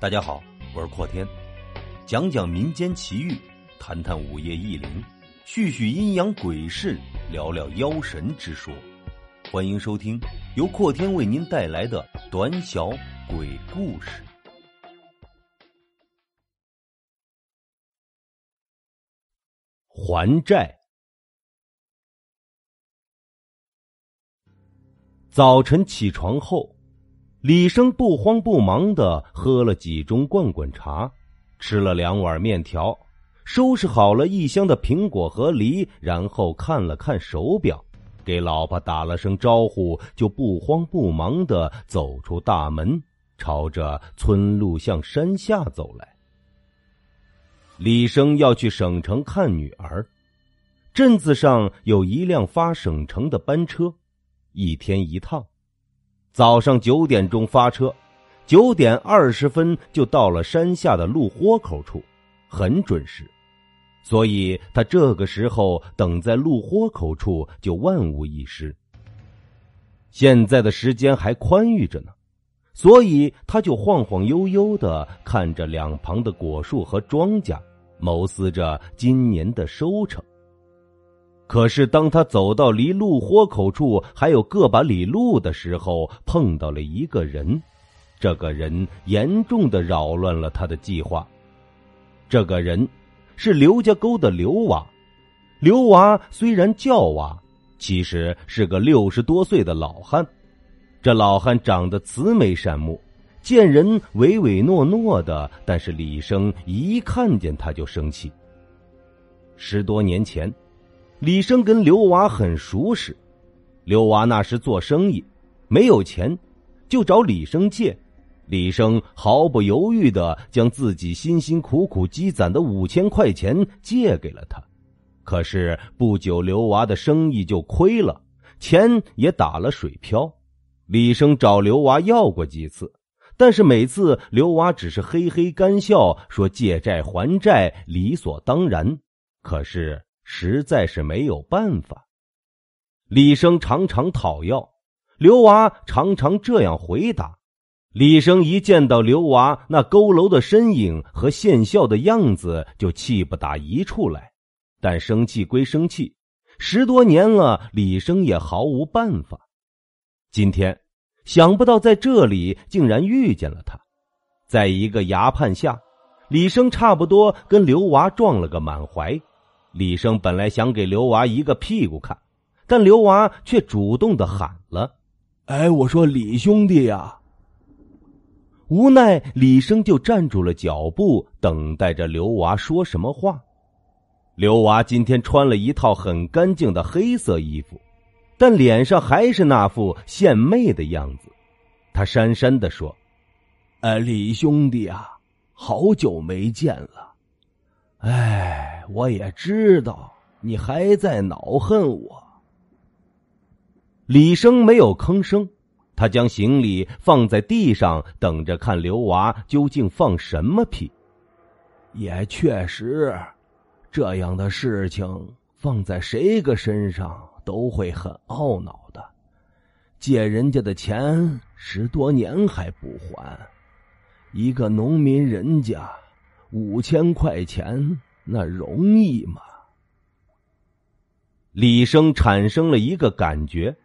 大家好，我是阔天，讲讲民间奇遇，谈谈午夜异灵，叙叙阴阳鬼事，聊聊妖神之说。欢迎收听由阔天为您带来的短小鬼故事。还债。早晨起床后，李生不慌不忙地喝了几盅罐罐茶，吃了2碗面条，收拾好了一箱的苹果和梨，然后看了看手表，给老婆打了声招呼，就不慌不忙地走出大门，朝着村路向山下走来。李生要去省城看女儿，镇子上有一辆发省城的班车，一天一趟。早上9点钟发车，9点20分就到了山下的路豁口处，很准时。所以他这个时候等在路豁口处就万无一失。现在的时间还宽裕着呢，所以他就晃晃悠悠地看着两旁的果树和庄稼，谋思着今年的收成。可是当他走到离路豁口处还有个把里路的时候，碰到了一个人，这个人严重的扰乱了他的计划。这个人是刘家沟的刘娃。刘娃虽然叫娃，其实是个60多岁的老汉。这老汉长得慈眉善目，见人唯唯诺诺的，但是李生一看见他就生气。10多年前，李生跟刘娃很熟识，刘娃那时做生意没有钱，就找李生借。李生毫不犹豫地将自己辛辛苦苦积攒的5000块钱借给了他。可是不久刘娃的生意就亏了，钱也打了水漂。李生找刘娃要过几次，但是每次刘娃只是嘿嘿干笑，说借债还债理所当然。可是实在是没有办法，李生常常讨要，刘娃常常这样回答。李生一见到刘娃那佝偻的身影和现笑的样子，就气不打一处来。但生气归生气，10多年了，李生也毫无办法。今天想不到在这里竟然遇见了他。在一个崖畔下，李生差不多跟刘娃撞了个满怀。李生本来想给刘娃一个屁股看，但刘娃却主动地喊了：“哎，我说李兄弟呀！”无奈李生就站住了脚步，等待着刘娃说什么话。刘娃今天穿了一套很干净的黑色衣服，但脸上还是那副献媚的样子。他讪讪地说：“李兄弟啊，好久没见了。哎，我也知道你还在恼恨我。”李生没有吭声，他将行李放在地上，等着看刘娃究竟放什么屁。也确实，这样的事情放在谁个身上都会很懊恼的。借人家的钱10多年还不还，一个农民人家5000块钱那容易吗？李生产生了一个感觉，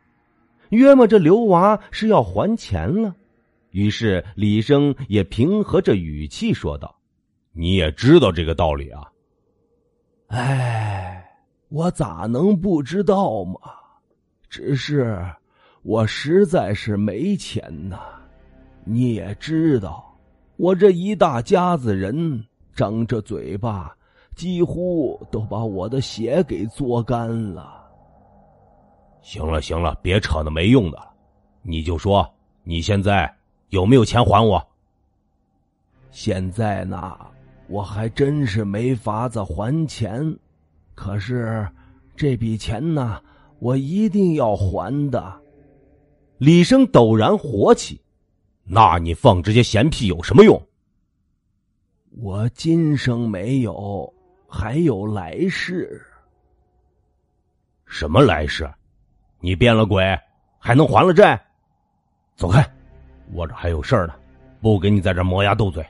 约摸着刘娃是要还钱了。于是李生也平和着语气说道：“你也知道这个道理啊。”“哎，我咋能不知道嘛？只是我实在是没钱呐。你也知道，我这一大家子人张着嘴巴，几乎都把我的血给嘬干了。”“行了行了，别扯那没用的了，你就说你现在有没有钱还我。”“现在呢，我还真是没法子还钱，可是这笔钱呢，我一定要还的。”李生陡然火起：“那你放这些闲屁有什么用？”“我今生没有，还有来世。”“什么来世？你变了鬼还能还了债？走开，我这还有事儿呢，不给你在这磨牙斗嘴，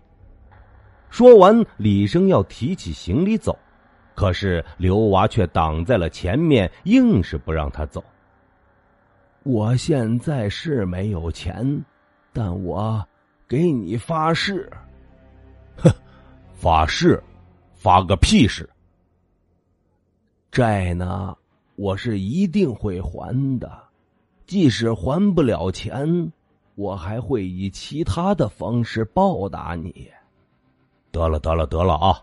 说完，李生要提起行李走，可是刘娃却挡在了前面，硬是不让他走。我现在是没有钱，但我给你发誓。哼，发誓？发个屁誓！债呢，我是一定会还的，即使还不了钱，我还会以其他的方式报答你。得了，得了，得了啊！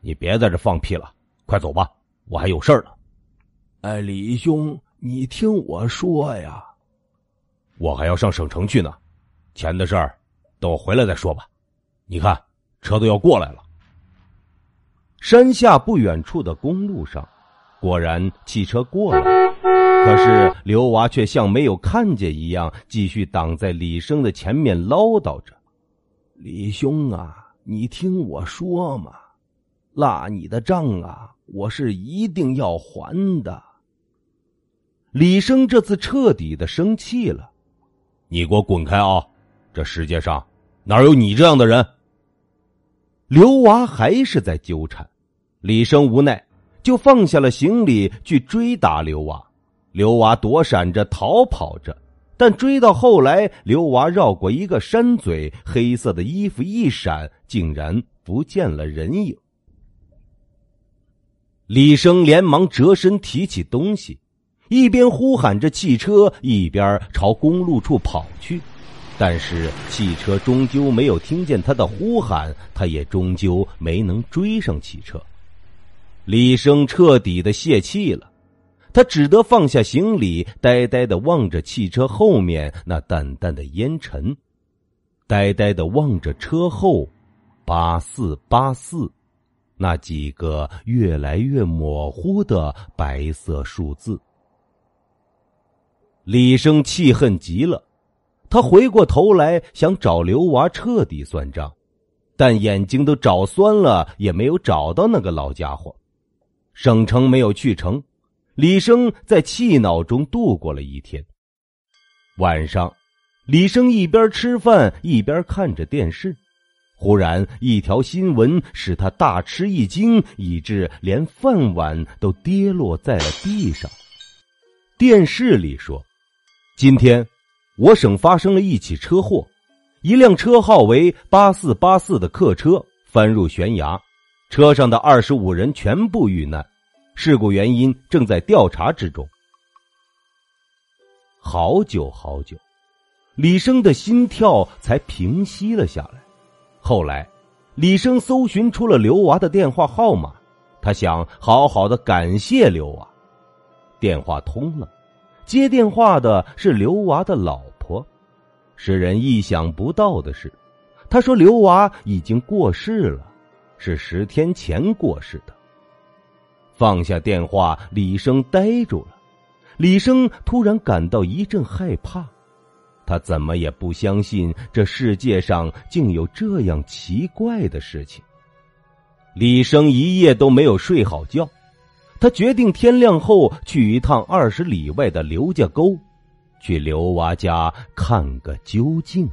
你别在这放屁了，快走吧，我还有事儿呢。哎，李兄，你听我说呀，我还要上省城去呢，钱的事儿等我回来再说吧。你看，车都要过来了。山下不远处的公路上，果然汽车过来，可是刘娃却像没有看见一样，继续挡在李生的前面唠叨着。李兄啊，你听我说嘛，那你的账啊，我是一定要还的。李生这次彻底的生气了，你给我滚开啊！这世界上哪有你这样的人？刘娃还是在纠缠，李生无奈就放下了行李去追打刘娃。刘娃躲闪着逃跑着，但追到后来，刘娃绕过一个山嘴，黑色的衣服一闪，竟然不见了人影。李生连忙折身提起东西，一边呼喊着汽车，一边朝公路处跑去。但是汽车终究没有听见他的呼喊，他也终究没能追上汽车。李生彻底的泄气了，他只得放下行李，呆呆的望着汽车后面那淡淡的烟尘，呆呆的望着车后8484那几个越来越模糊的白色数字。李生气恨极了，他回过头来想找刘娃彻底算账，但眼睛都找酸了，也没有找到那个老家伙。省城没有去成，李生在气恼中度过了一天。晚上，李生一边吃饭一边看着电视，忽然一条新闻使他大吃一惊，以致连饭碗都跌落在了地上。电视里说，今天我省发生了一起车祸，一辆车号为8484的客车翻入悬崖，车上的25人全部遇难，事故原因正在调查之中。好久好久，李生的心跳才平息了下来。后来李生搜寻出了刘娃的电话号码，他想好好的感谢刘娃。电话通了，接电话的是刘娃的老婆。使人意想不到的是，他说刘娃已经过世了，是10天前过世的。放下电话，李生呆住了。李生突然感到一阵害怕，他怎么也不相信这世界上竟有这样奇怪的事情。李生一夜都没有睡好觉，他决定天亮后去一趟20里外的刘家沟，去刘娃家看个究竟。